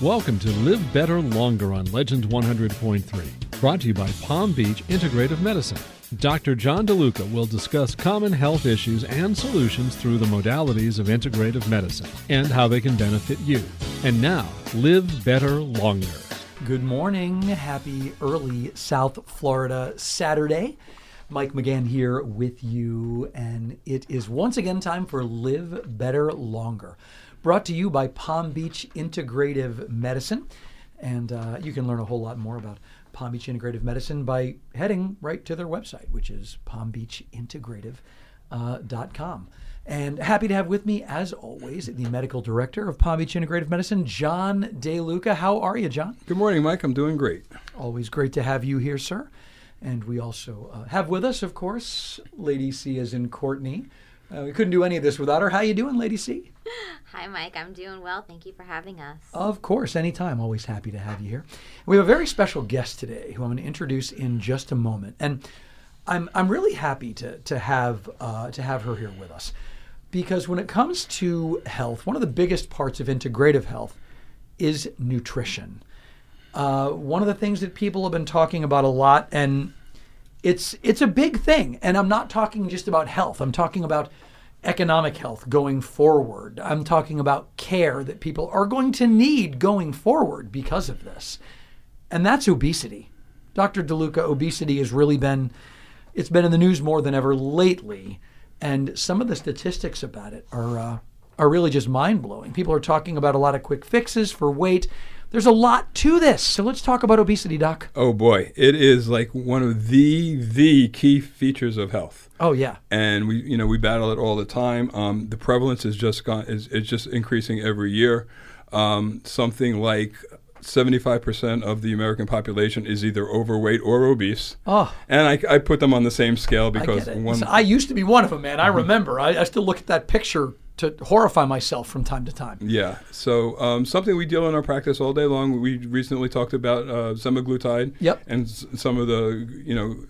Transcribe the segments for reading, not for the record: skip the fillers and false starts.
Welcome to Live Better Longer on Legend 100.3, brought to you by Palm Beach Integrative Medicine. Dr. John DeLuca will discuss common health issues and solutions through the modalities of integrative medicine and how they can benefit you. And now, live better longer. Good morning. Happy early South Florida Saturday. Mike McGann here with you, and it is once again time for Live Better Longer, brought to you by Palm Beach Integrative Medicine. And you can learn a whole lot more about Palm Beach Integrative Medicine by heading right to their website, which is palmbeachintegrative.com. And happy to have with me, as always, the medical director of Palm Beach Integrative Medicine, John DeLuca. How are you, John? Good morning, Mike. I'm doing great. Always great to have you here, sir. And we also have with us, of course, Lady C as in Courtney. We couldn't do any of this without her. How you doing, Lady C? Hi, Mike. I'm doing well. Thank you for having us. Of course, anytime. Always happy to have you here. We have a very special guest today who I'm going to introduce in just a moment. And I'm really happy to have her here with us, because when it comes to health, one of the biggest parts of integrative health is nutrition. One of the things that people have been talking about a lot, and it's a big thing. And I'm not talking just about health. I'm talking about economic health going forward. I'm talking about care that people are going to need going forward because of this. And that's obesity. Dr. DeLuca, obesity has really been, it's been in the news more than ever lately. And some of the statistics about it are really just mind-blowing. People are talking about a lot of quick fixes for weight. There's a lot to this, so let's talk about obesity, Doc. Oh boy, it is like one of the key features of health. Oh yeah, and we battle it all the time. The prevalence is just increasing every year. Something like 75% of the American population is either overweight or obese. Oh. And I put them on the same scale because I get it. I used to be one of them, man. I remember. I still look at that picture to horrify myself from time to time. Yeah. So something we deal in our practice all day long. We recently talked about semaglutide. Yep. And some of the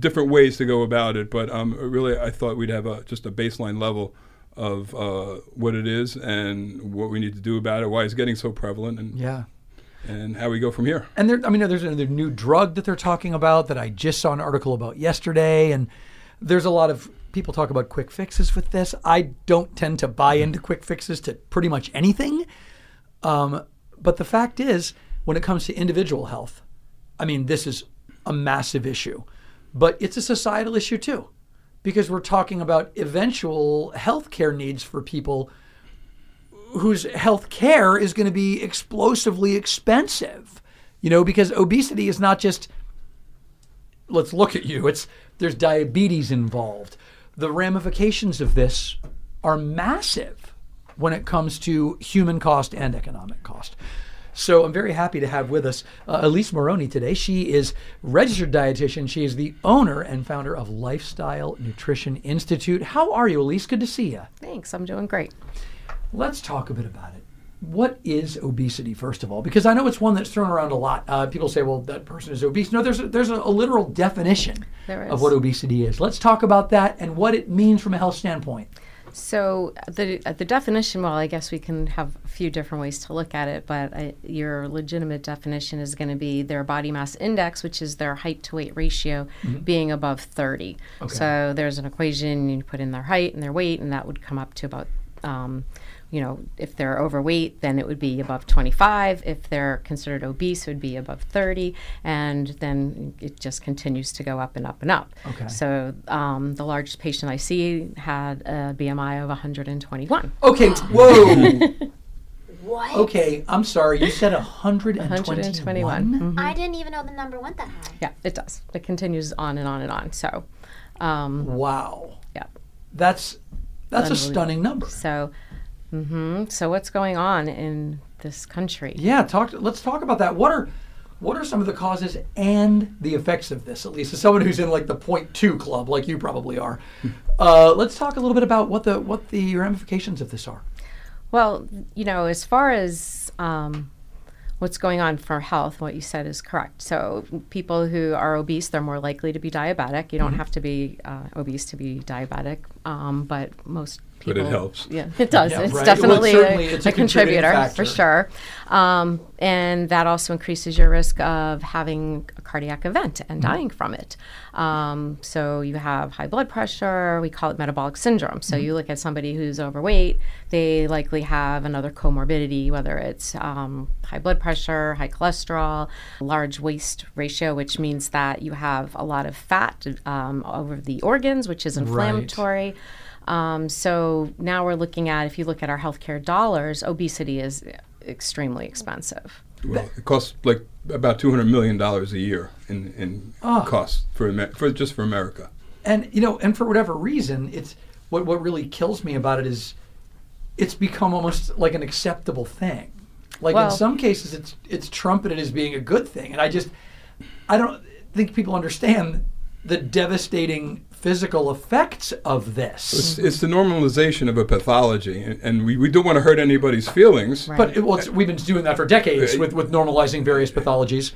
different ways to go about it. But really, I thought we'd have just a baseline level of what it is and what we need to do about it, why it's getting so prevalent, and how we go from here. And there's another new drug that they're talking about that I just saw an article about yesterday, and there's a lot of people talk about quick fixes with this. I don't tend to buy into quick fixes to pretty much anything. But the fact is, when it comes to individual health, this is a massive issue. But it's a societal issue too, because we're talking about eventual health care needs for people whose health care is going to be explosively expensive. Because obesity is not just, let's look at you. There's diabetes involved. The ramifications of this are massive when it comes to human cost and economic cost. So I'm very happy to have with us Elyse Marrone today. She is registered dietitian. She is the owner and founder of Lifestyle Nutrition Institute. How are you, Elyse? Good to see you. Thanks. I'm doing great. Let's talk a bit about it. What is obesity, first of all? Because I know it's one that's thrown around a lot. People say, well, that person is obese. No, there's a literal definition of what obesity is. Let's talk about that and what it means from a health standpoint. So the definition, well, I guess we can have a few different ways to look at it, but your legitimate definition is going to be their body mass index, which is their height to weight ratio, being above 30. Okay. So there's an equation, you put in their height and their weight, and that would come up to about if they're overweight, then it would be above 25. If they're considered obese, it would be above 30. And then it just continues to go up and up and up. Okay. So the largest patient I see had a BMI of 121. Okay, whoa. What? Okay, I'm sorry. You said 121? Mm-hmm. I didn't even know the number went that high. Yeah, it does. It continues on and on and on. So, wow. Yeah. That's a stunning number. So, so what's going on in this country? Yeah, let's talk about that. What are some of the causes and the effects of this? At least as someone who's in like the 0.2 club, like you probably are, let's talk a little bit about what the ramifications of this are. Well, as far as what's going on for health, what you said is correct. So people who are obese, they're more likely to be diabetic. You don't have to be obese to be diabetic, but most people, but it helps. Yeah, it does. Yeah, it's right. Definitely it's a contributor for sure. And that also increases your risk of having a cardiac event and dying from it. So you have high blood pressure. We call it metabolic syndrome. So you look at somebody who's overweight, they likely have another comorbidity, whether it's high blood pressure, high cholesterol, large waist ratio, which means that you have a lot of fat over the organs, which is inflammatory. Right. So now we're looking at, if you look at our healthcare dollars, obesity is extremely expensive. Well, it costs like about $200 million a year in costs for America. And, you know, and for whatever reason, it's what really kills me about it is it's become almost like an acceptable thing. Like, well, in some cases, it's trumpeted as being a good thing. And I don't think people understand the devastating physical effects of this. It's the normalization of a pathology, and we don't want to hurt anybody's feelings. Right. But we've been doing that for decades with normalizing various pathologies.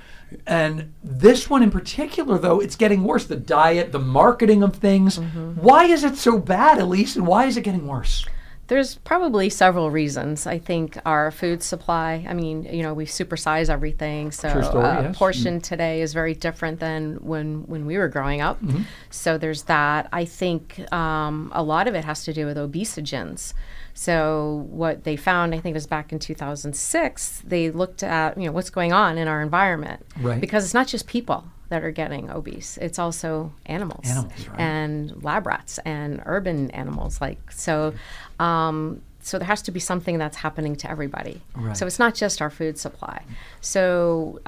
And this one in particular, though, it's getting worse. The diet, the marketing of things. Mm-hmm. Why is it so bad, Elyse, and why is it getting worse? There's probably several reasons. I think our food supply, I mean, you know, we supersize everything. So a portion today is very different than when we were growing up. Mm-hmm. So there's that. I think a lot of it has to do with obesogens. So what they found, I think it was back in 2006, they looked at, you know, what's going on in our environment. Right. Because it's not just people that are getting obese. It's also animals right. and lab rats and urban animals. Like, so there has to be something that's happening to everybody. Right. So it's not just our food supply. So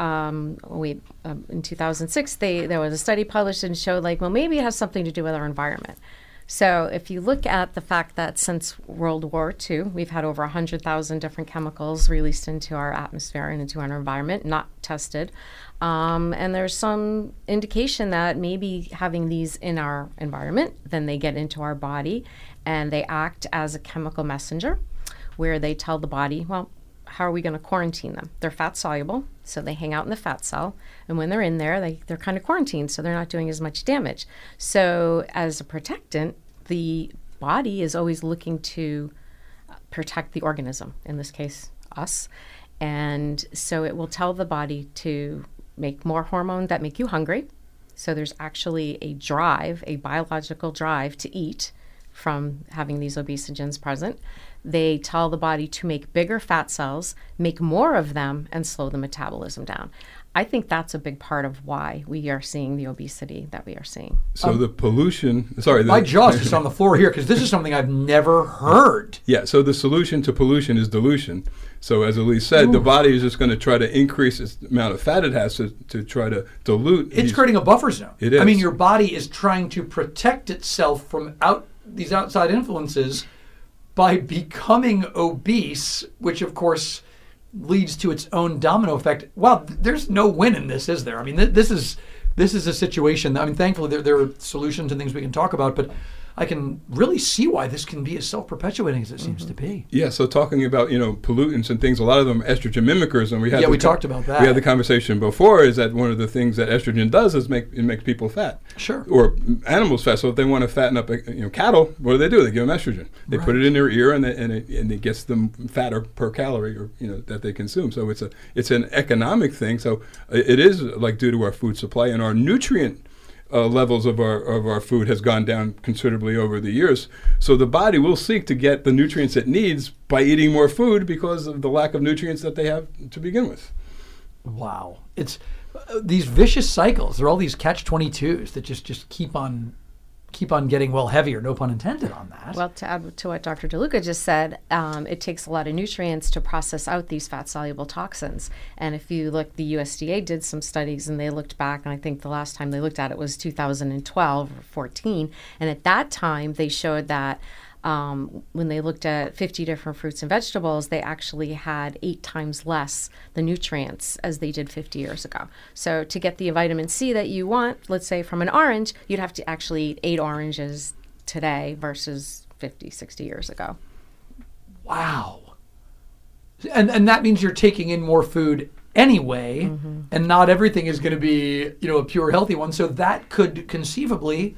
in 2006, there was a study published and showed like, well, maybe it has something to do with our environment. So if you look at the fact that since World War II, we've had over 100,000 different chemicals released into our atmosphere and into our environment, not tested. And there's some indication that maybe having these in our environment, then they get into our body and they act as a chemical messenger where they tell the body, well, how are we going to quarantine them? They're fat soluble, so they hang out in the fat cell. And when they're in there, they're kind of quarantined, so they're not doing as much damage. So as a protectant, the body is always looking to protect the organism, in this case, us. And so it will tell the body to make more hormones that make you hungry. So there's actually a drive, a biological drive to eat from having these obesogens present. They tell the body to make bigger fat cells, make more of them, and slow the metabolism down. I think that's a big part of why we are seeing the obesity that we are seeing. So the pollution, my jaw's just on the floor here because this is something I've never heard. Yeah, so the solution to pollution is dilution. So as Elyse said, the body is just going to try to increase its amount of fat it has to try to dilute. It's creating a buffer zone. It is. I mean, your body is trying to protect itself from these outside influences by becoming obese, which of course leads to its own domino effect. Wow, there's no win in this, is there? I mean, this is a situation that, I mean, thankfully there are solutions and things we can talk about, but I can really see why this can be as self-perpetuating as it seems to be. Yeah, so talking about, you know, pollutants and things, a lot of them estrogen mimickers, and we had talked about that. We had the conversation before is that one of the things that estrogen does is makes people fat. Sure. Or animals fat. So if they want to fatten up, you know, cattle, what do? They give them estrogen. They put it in their ear, and it gets them fatter per calorie, or, you know, that they consume. So it's an economic thing. So it is like due to our food supply and our nutrient levels of our food has gone down considerably over the years. So the body will seek to get the nutrients it needs by eating more food because of the lack of nutrients that they have to begin with. Wow. It's these vicious cycles. There are all these catch-22s that just keep on getting heavier, no pun intended on that. Well, to add to what Dr. DeLuca just said, it takes a lot of nutrients to process out these fat-soluble toxins. And if you look, the USDA did some studies and they looked back, and I think the last time they looked at it was 2012 or 14. And at that time, they showed that when they looked at 50 different fruits and vegetables, they actually had 8 times less the nutrients as they did 50 years ago. So to get the vitamin C that you want, let's say from an orange, you'd have to actually eat 8 oranges today versus 50, 60 years ago. Wow. And that means you're taking in more food anyway, and not everything is going to be, you know, a pure healthy one. So that could conceivably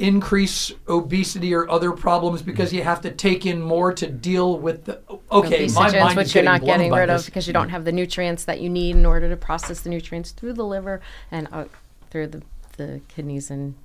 increase obesity or other problems because you have to take in more to deal with the which you're not getting rid of because you don't have the nutrients that you need in order to process the nutrients through the liver and out through the kidneys and bile.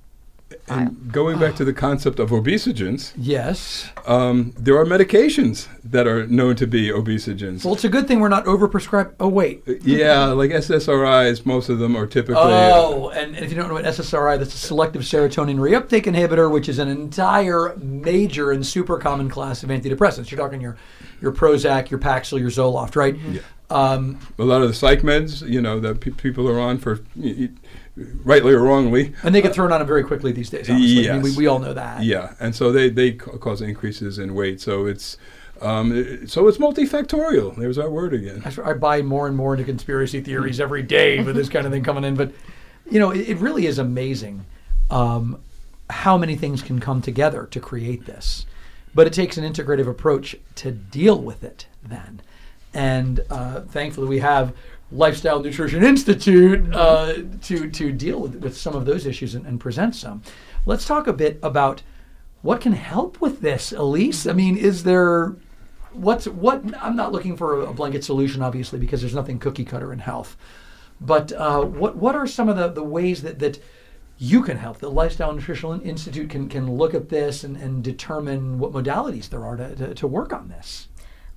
And going back to the concept of obesogens, yes, there are medications that are known to be obesogens. Well, it's a good thing we're not overprescribed. Oh, wait. Yeah, like SSRIs, most of them are typically. Oh, and if you don't know what SSRI, that's a selective serotonin reuptake inhibitor, which is an entire major and super common class of antidepressants. You're talking your Prozac, your Paxil, your Zoloft, right? Yeah. A lot of the psych meds, you know, that people are on for, rightly or wrongly. And they get thrown on them very quickly these days, obviously. Yes. I mean, we all know that. Yeah, and so they cause increases in weight. So it's multifactorial. There's our word again. I buy more and more into conspiracy theories every day with this kind of thing coming in. But, you know, it really is amazing how many things can come together to create this. But it takes an integrative approach to deal with it then. And thankfully, we have Lifestyle Nutrition Institute to deal with some of those issues and present some. Let's talk a bit about what can help with this, Elyse. I mean, is there I'm not looking for a blanket solution, obviously, because there's nothing cookie cutter in health. But what are some of the ways that you can help? The Lifestyle Nutrition Institute can look at this and determine what modalities there are to work on this.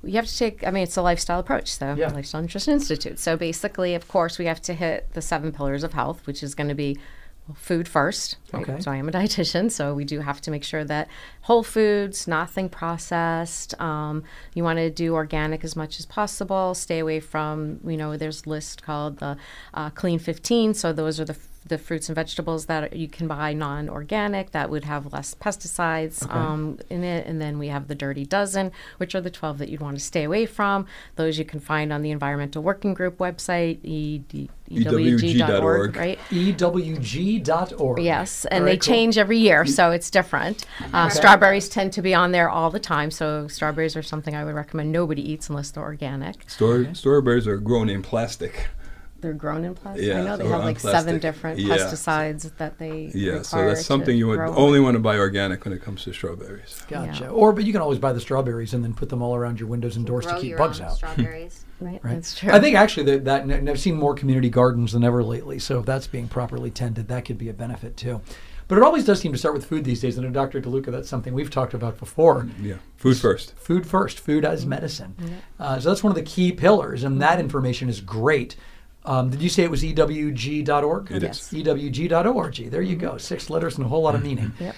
You have to take, I mean, it's a lifestyle approach, so yeah. Lifestyle Nutrition Institute. So basically, of course, we have to hit the 7 pillars of health, which is going to be food first. Right? Okay. So I am a dietitian, so we do have to make sure that whole foods, nothing processed. You want to do organic as much as possible. Stay away from, you know, there's a list called the Clean 15. So those are the fruits and vegetables that you can buy non-organic that would have less pesticides in it. And then we have the Dirty Dozen, which are the 12 that you'd want to stay away from. Those you can find on the Environmental Working Group website, EWG.org, right? EWG.org. Yes, and they change every year, so it's different. Strawberries tend to be on there all the time, so strawberries are something I would recommend nobody eats unless they're organic. Strawberries are grown in plastic. They're grown in plastic. Yeah, I know they have like plastic. 7 different pesticides that they require. So that's something you would only want to buy organic when it comes to strawberries. Gotcha. Yeah. But you can always buy the strawberries and then put them all around your windows and doors to keep bugs out. Strawberries. Right, that's true. I think actually and I've seen more community gardens than ever lately. So if that's being properly tended, that could be a benefit too. But it always does seem to start with food these days. And Dr. DeLuca, that's something we've talked about before. Yeah, food first. Food first. Food as medicine. Yeah. So that's one of the key pillars, and that information is great. Did you say it was EWG.org? It is. EWG.org. There you go. 6 letters and a whole lot of meaning. Yep.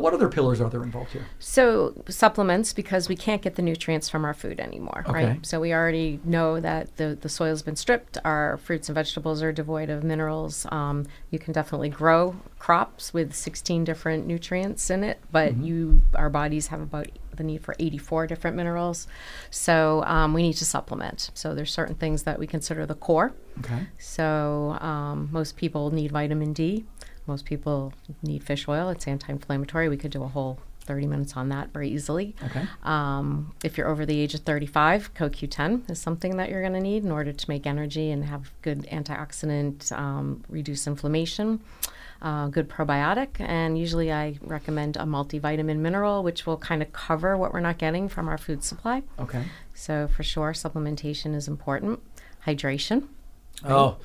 What other pillars are there involved here? So supplements, because we can't get the nutrients from our food anymore, right? So we already know that the soil's been stripped. Our fruits and vegetables are devoid of minerals. You can definitely grow crops with 16 different nutrients in it, but our bodies have about the need for 84 different minerals. So we need to supplement. So there's certain things that we consider the core. Okay. So most people need vitamin D. Most people need fish oil. It's anti-inflammatory. We could do a whole 30 minutes on that very easily. Okay. If you're over the age of 35, CoQ10 is something that you're going to need in order to make energy and have good antioxidant, reduce inflammation. Good probiotic, and usually I recommend a multivitamin mineral, which will kind of cover what we're not getting from our food supply. Okay. So for sure, supplementation is important. Hydration. Right? Oh,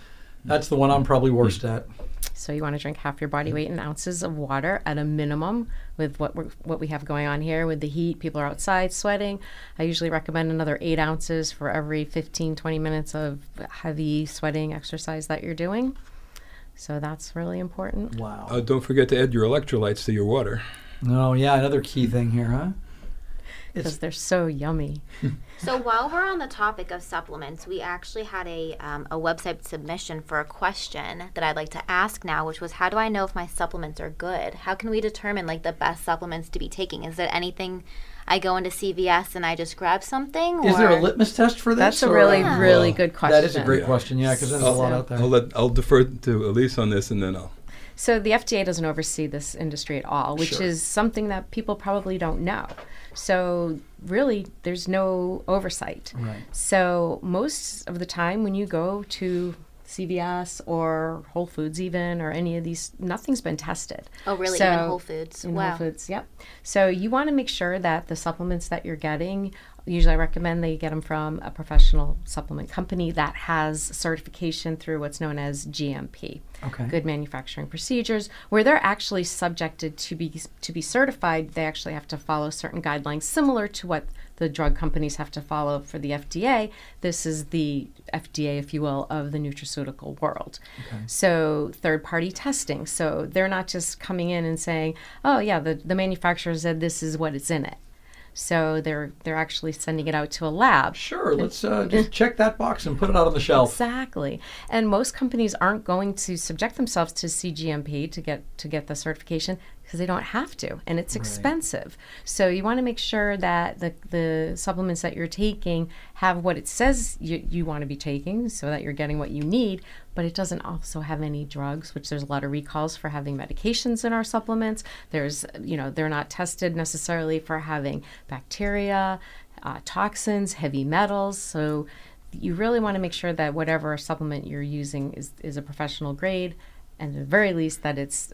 that's the one I'm probably worst at. So you want to drink half your body weight in ounces of water at a minimum with what we have going on here with the heat. People are outside sweating. I usually recommend another 8 ounces for every 15, 20 minutes of heavy sweating exercise that you're doing. So that's really important. Wow. Don't forget to add your electrolytes to your water. Oh, yeah, another key thing here, huh? Because they're so yummy. So while we're on the topic of supplements, we actually had a website submission for a question that I'd like to ask now, which was, how do I know if my supplements are good? How can we determine, like, the best supplements to be taking? Is there anything I go into CVS and I just grab something? Is there a litmus test for this? That's a really good question. That is a great question, yeah, because there's a lot out there. I'll defer to Elyse on this, and then I'll... So the FDA doesn't oversee this industry at all, which is something that people probably don't know. So really, there's no oversight. Right. So most of the time when you go to CVS or Whole Foods even, or any of these. Nothing's been tested. Oh, really? So, even Whole Foods? Wow. Whole Foods, yep. So you want to make sure that the supplements that you're getting, usually I recommend that you get them from a professional supplement company that has certification through what's known as GMP, Good Manufacturing Procedures, where they're actually subjected to be certified. They actually have to follow certain guidelines similar to what the drug companies have to follow for the FDA. This is the FDA, if you will, of the nutraceutical world. Okay. So third-party testing. So they're not just coming in and saying, oh, yeah, the manufacturer said this is what is in it. So they're actually sending it out to a lab. Sure, let's just check that box and put it out on the shelf. Exactly. And most companies aren't going to subject themselves to CGMP to get the certification because they don't have to, and it's expensive. Right. So you want to make sure that the supplements that you're taking have what it says you want to be taking, so that you're getting what you need, but it doesn't also have any drugs, which there's a lot of recalls for having medications in our supplements. There's, they're not tested necessarily for having bacteria, toxins, heavy metals. So you really want to make sure that whatever supplement you're using is a professional grade, and at the very least that it's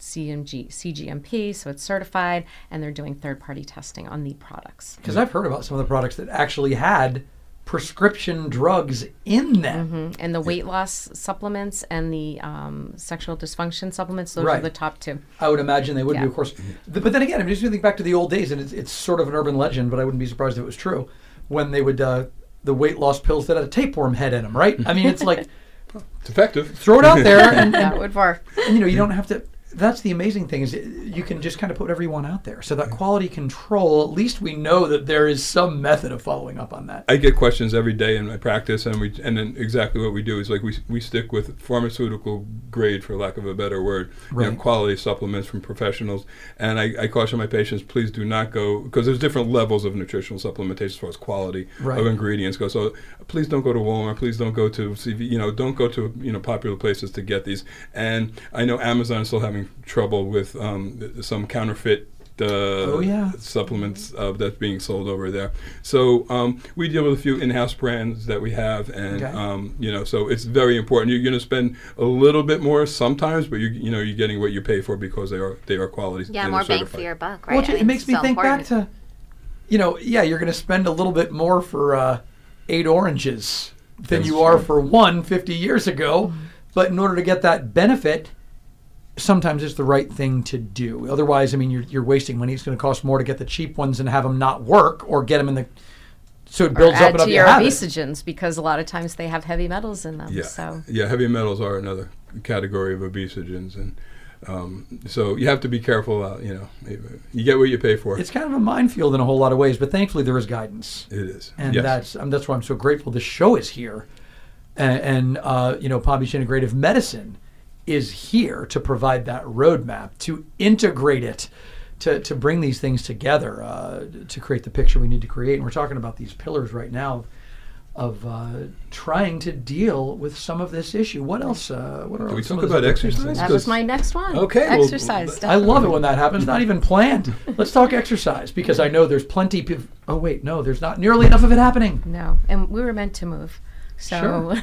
CGMP, so it's certified, and they're doing third-party testing on the products. Because I've heard about some of the products that actually had prescription drugs in them. Mm-hmm. And the weight loss supplements and the sexual dysfunction supplements, those are the top two. I would imagine they would be, of course. But then again, I'm just going to think back to the old days, and it's sort of an urban legend, but I wouldn't be surprised if it was true, when they would, the weight loss pills that had a tapeworm head in them, right? I mean, it's like... It's effective. Throw it out there. And that would work. And, you don't have to... That's the amazing thing, is you can just kind of put whatever you want out there. So that quality control, at least we know that there is some method of following up on that. I get questions every day in my practice, and then exactly what we do is, like, we stick with pharmaceutical grade, for lack of a better word, quality supplements from professionals. And I caution my patients, please do not go, because there's different levels of nutritional supplementation as far as quality of ingredients go. So please don't go to Walmart, please don't go to CV, don't go to popular places to get these. And I know Amazon is still having trouble with some counterfeit supplements that's being sold over there. So we deal with a few in-house brands that we have, and so it's very important. You're going to spend a little bit more sometimes, but you're getting what you pay for, because they are quality. Yeah, more bang for your buck, right? Well, it makes me think back to, you're going to spend a little bit more for 8 oranges than you are for one 50 years ago, but in order to get that benefit. Sometimes it's the right thing to do. Otherwise, you're wasting money. It's going to cost more to get the cheap ones and have them not work, or get them in the... So it builds up to your obesogens, because a lot of times they have heavy metals in them. Yeah, heavy metals are another category of obesogens. And so you have to be careful. You get what you pay for. It's kind of a minefield in a whole lot of ways, but thankfully there is guidance. It is. And that's why I'm so grateful this show is here. And Palm Beach Integrative Medicine is here to provide that roadmap, to integrate it, to bring these things together, to create the picture we need to create. And we're talking about these pillars right now of trying to deal with some of this issue. What else? Did we talk about exercise? That was my next one. Okay. Exercise. Well, I love it when that happens, not even planned. Let's talk exercise, because I know there's plenty of... Oh, wait, no, there's not nearly enough of it happening. No, and we were meant to move. So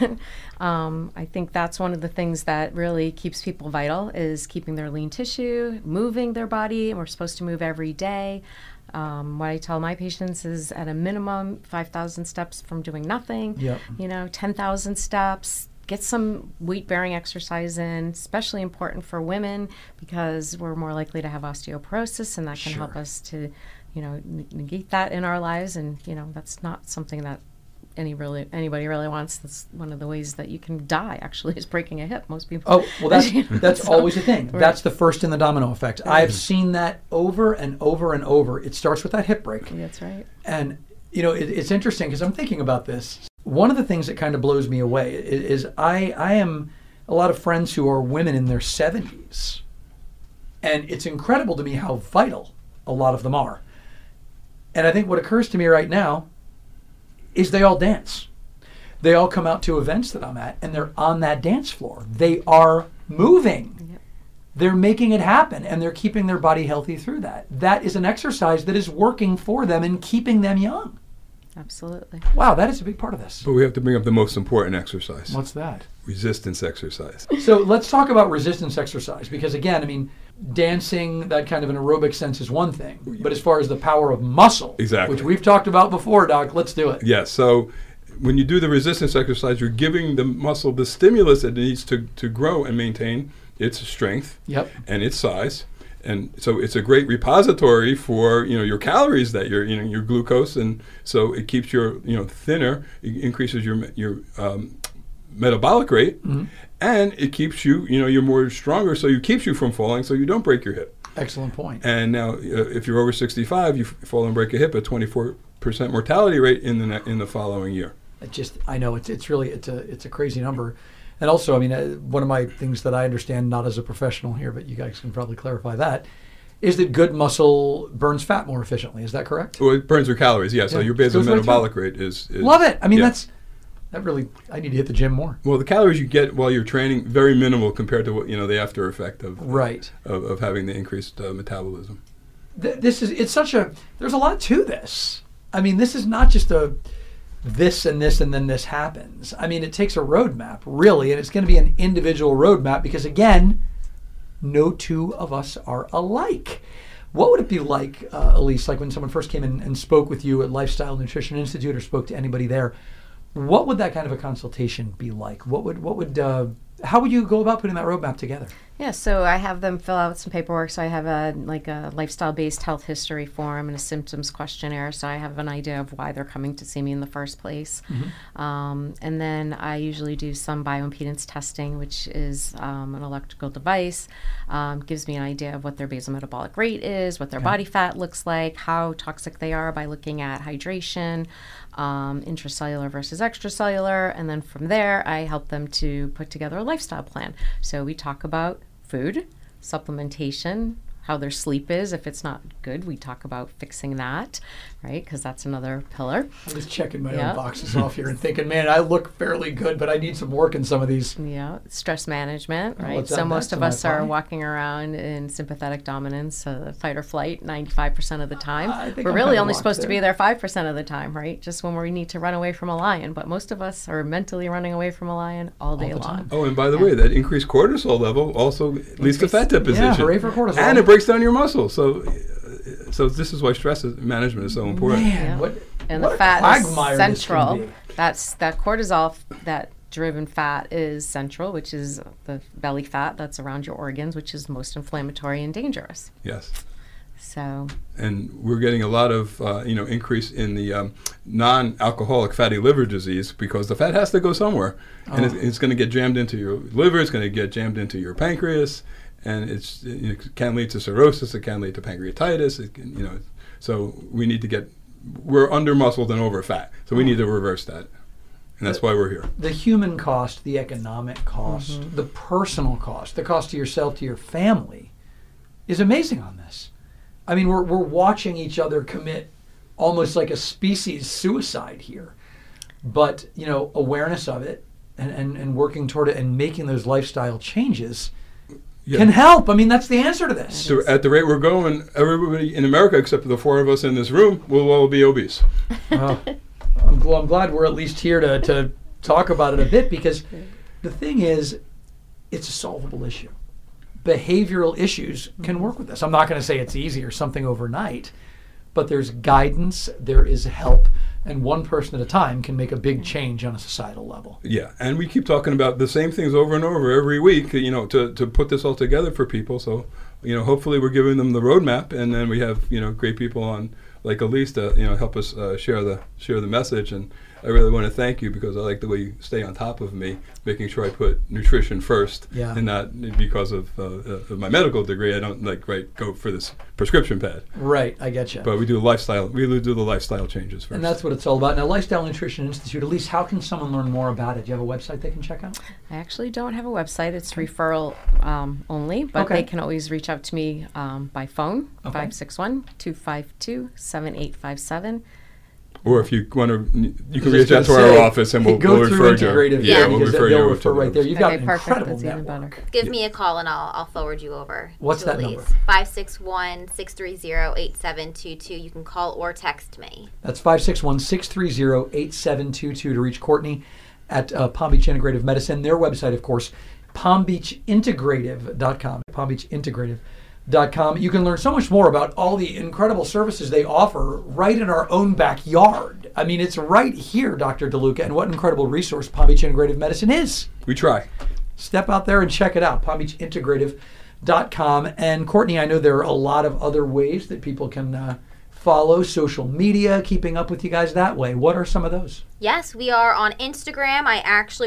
I think that's one of the things that really keeps people vital, is keeping their lean tissue, moving their body. We're supposed to move every day. What I tell my patients is, at a minimum, 5,000 steps from doing nothing, 10,000 steps. Get some weight-bearing exercise in, especially important for women, because we're more likely to have osteoporosis, and that can help us to, negate that in our lives. And, that's not something that anybody really wants. That's one of the ways that you can die, actually, is breaking a hip. Most people. Oh, well, that's always a thing. Right. That's the first in the domino effect. Right. I've seen that over and over and over. It starts with that hip break. That's right. And, it's interesting, because I'm thinking about this. One of the things that kind of blows me away is I am a lot of friends who are women in their 70s. And it's incredible to me how vital a lot of them are. And I think what occurs to me right now is they all dance. They all come out to events that I'm at, and they're on that dance floor. They are moving. Yep. They're making it happen, and they're keeping their body healthy through that. That is an exercise that is working for them and keeping them young. Absolutely. Wow, that is a big part of this. But we have to bring up the most important exercise. What's that? resistance exercise. So let's talk about resistance exercise, because again, I mean, dancing, that kind of an aerobic sense is one thing, but as far as the power of muscle, exactly, which we've talked about before, Doc, let's do it. Yeah, so when you do the resistance exercise, you're giving the muscle the stimulus it needs to grow and maintain its strength, yep, and its size. And so it's a great repository for, you know, your calories, that your, you know, your glucose, and so it keeps your, you know, thinner, it increases your metabolic rate, mm-hmm, and it keeps you, you know, you're more stronger, so it keeps you from falling, so you don't break your hip. Excellent point. And now, if you're over 65, you fall and break a hip at 24% mortality rate in the following year. It just, I know it's really it's a crazy number. And also, I mean, one of my things that I understand, not as a professional here, but you guys can probably clarify that, is that good muscle burns fat more efficiently. Is that correct? Well, it burns your calories, yeah. So your basal metabolic rate is... Love it. I mean, yeah, that really, I need to hit the gym more. Well, the calories you get while you're training, very minimal compared to what, you know, the after effect of, right, of having the increased metabolism. This is, it's such a, there's a lot to this. I mean, this is not just a... this and this and then this happens. I mean, it takes a roadmap, really, and it's going to be an individual roadmap because, again, no two of us are alike. What would it be like, Elyse, like when someone first came in and spoke with you at Lifestyle Nutrition Institute or spoke to anybody there, what would that kind of a consultation be like? How would you go about putting that roadmap together? Yeah, so I have them fill out some paperwork. So I have a lifestyle-based health history form and a symptoms questionnaire. So I have an idea of why they're coming to see me in the first place. Mm-hmm. And then I usually do some bioimpedance testing, which is an electrical device. Gives me an idea of what their basal metabolic rate is, what their body fat looks like, how toxic they are by looking at hydration, intracellular versus extracellular. And then from there, I help them to put together a lifestyle plan. So we talk about food, supplementation, how their sleep is. If it's not good, we talk about fixing that, right? Because that's another pillar. I was checking my own boxes off here and thinking, man, I look fairly good, but I need some work in some of these. Yeah, stress management, right? So most of us are walking around in sympathetic dominance, fight or flight, 95% of the time. We're really only supposed to be there 5% of the time, right? Just when we need to run away from a lion. But most of us are mentally running away from a lion all day long. Oh, and by the way, that increased cortisol level also leads to fat deposition. Yeah, hooray for cortisol. And it breaks down your muscle, so this is why stress management is so important. Man, yeah. What the fat is central. That cortisol, that driven fat is central, which is the belly fat that's around your organs, which is most inflammatory and dangerous. Yes. So. And we're getting a lot of increase in the non-alcoholic fatty liver disease because the fat has to go somewhere, and it's going to get jammed into your liver. It's going to get jammed into your pancreas. And it can lead to cirrhosis, it can lead to pancreatitis, it can, you know, so we need to we're under-muscled and over-fat, so we need to reverse that, and that's why we're here. The human cost, the economic cost, the personal cost, the cost to yourself, to your family, is amazing on this. I mean, we're watching each other commit almost like a species suicide here, but, you know, awareness of it and working toward it and making those lifestyle changes can help. I mean, that's the answer to this. So at the rate we're going, everybody in America, except for the four of us in this room, will all be obese. I'm glad we're at least here to talk about it a bit, because the thing is, it's a solvable issue. Behavioral issues can work with this. I'm not going to say it's easy or something overnight, but there's guidance, there is help, and one person at a time can make a big change on a societal level. Yeah, and we keep talking about the same things over and over every week, you know, to put this all together for people. So, you know, hopefully we're giving them the roadmap, and then we have, you know, great people on like Elyse to, you know, help us share the message. And I really want to thank you, because I like the way you stay on top of me, making sure I put nutrition first, and not because of my medical degree. I don't go for this prescription pad. Right, I get you. But we do lifestyle. We do the lifestyle changes first, and that's what it's all about. Now, Lifestyle Nutrition Institute. Elyse, how can someone learn more about it? Do you have a website they can check out? I actually don't have a website. It's referral only, but they can always reach out to me by phone, 561-252-7857. Or if you want to, you can reach out to our office and we'll refer you. Yeah, we'll refer you over to right there. You've got an incredible network. Give me a call and I'll forward you over. What's that number? 561-630-8722. You can call or text me. That's 561-630-8722 to reach Courtney. at Palm Beach Integrative Medicine. Their website, of course, palmbeachintegrative.com. palmbeachintegrative.com. You can learn so much more about all the incredible services they offer right in our own backyard. I mean, it's right here, Dr. DeLuca, and what an incredible resource Palm Beach Integrative Medicine is. We try. Step out there and check it out, palmbeachintegrative.com. And Courtney, I know there are a lot of other ways that people can follow, social media, keeping up with you guys that way. What are some of those? Yes, we are on Instagram.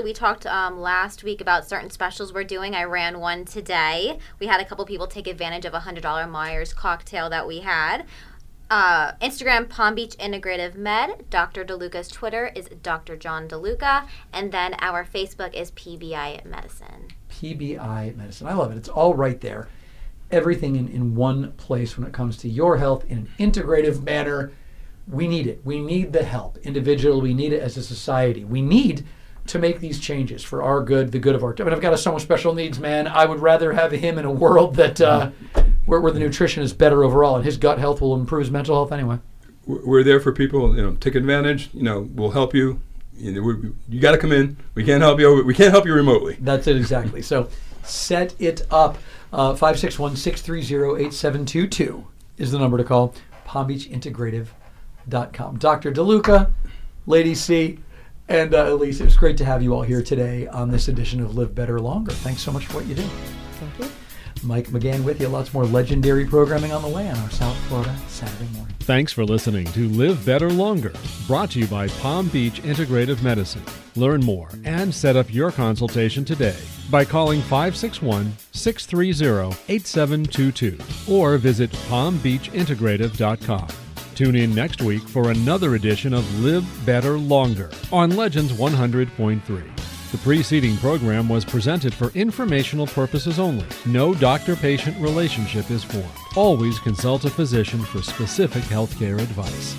We talked last week about certain specials we're doing. I ran one today. We had a couple people take advantage of a $100 Myers cocktail that we had. Instagram, Palm Beach Integrative Med. Dr. DeLuca's Twitter is Dr. John DeLuca. And then our Facebook is PBI Medicine. PBI Medicine. I love it. It's all right there. Everything in one place when it comes to your health in an integrative manner. We need it. We need the help. Individually, we need it as a society. We need to make these changes for our good, the good of our... I mean, I've got a son with special needs, man. I would rather have him in a world that where the nutrition is better overall, and his gut health will improve his mental health anyway. We're there for people. You know, take advantage. You know, we'll help you. You know, you got to come in. We can't help you. We can't help you remotely. That's it, exactly. So set it up. 561-630-8722 is the number to call. PalmBeachIntegrative.com. Dr. DeLuca, Lady C, and Elyse, it was great to have you all here today on this edition of Live Better Longer. Thanks so much for what you do. Thank you. Mike McGann with you. Lots more legendary programming on the way on our South Florida Saturday morning. Thanks for listening to Live Better Longer, brought to you by Palm Beach Integrative Medicine. Learn more and set up your consultation today by calling 561-630-8722 or visit palmbeachintegrative.com. Tune in next week for another edition of Live Better Longer on Legends 100.3. The preceding program was presented for informational purposes only. No doctor-patient relationship is formed. Always consult a physician for specific healthcare advice.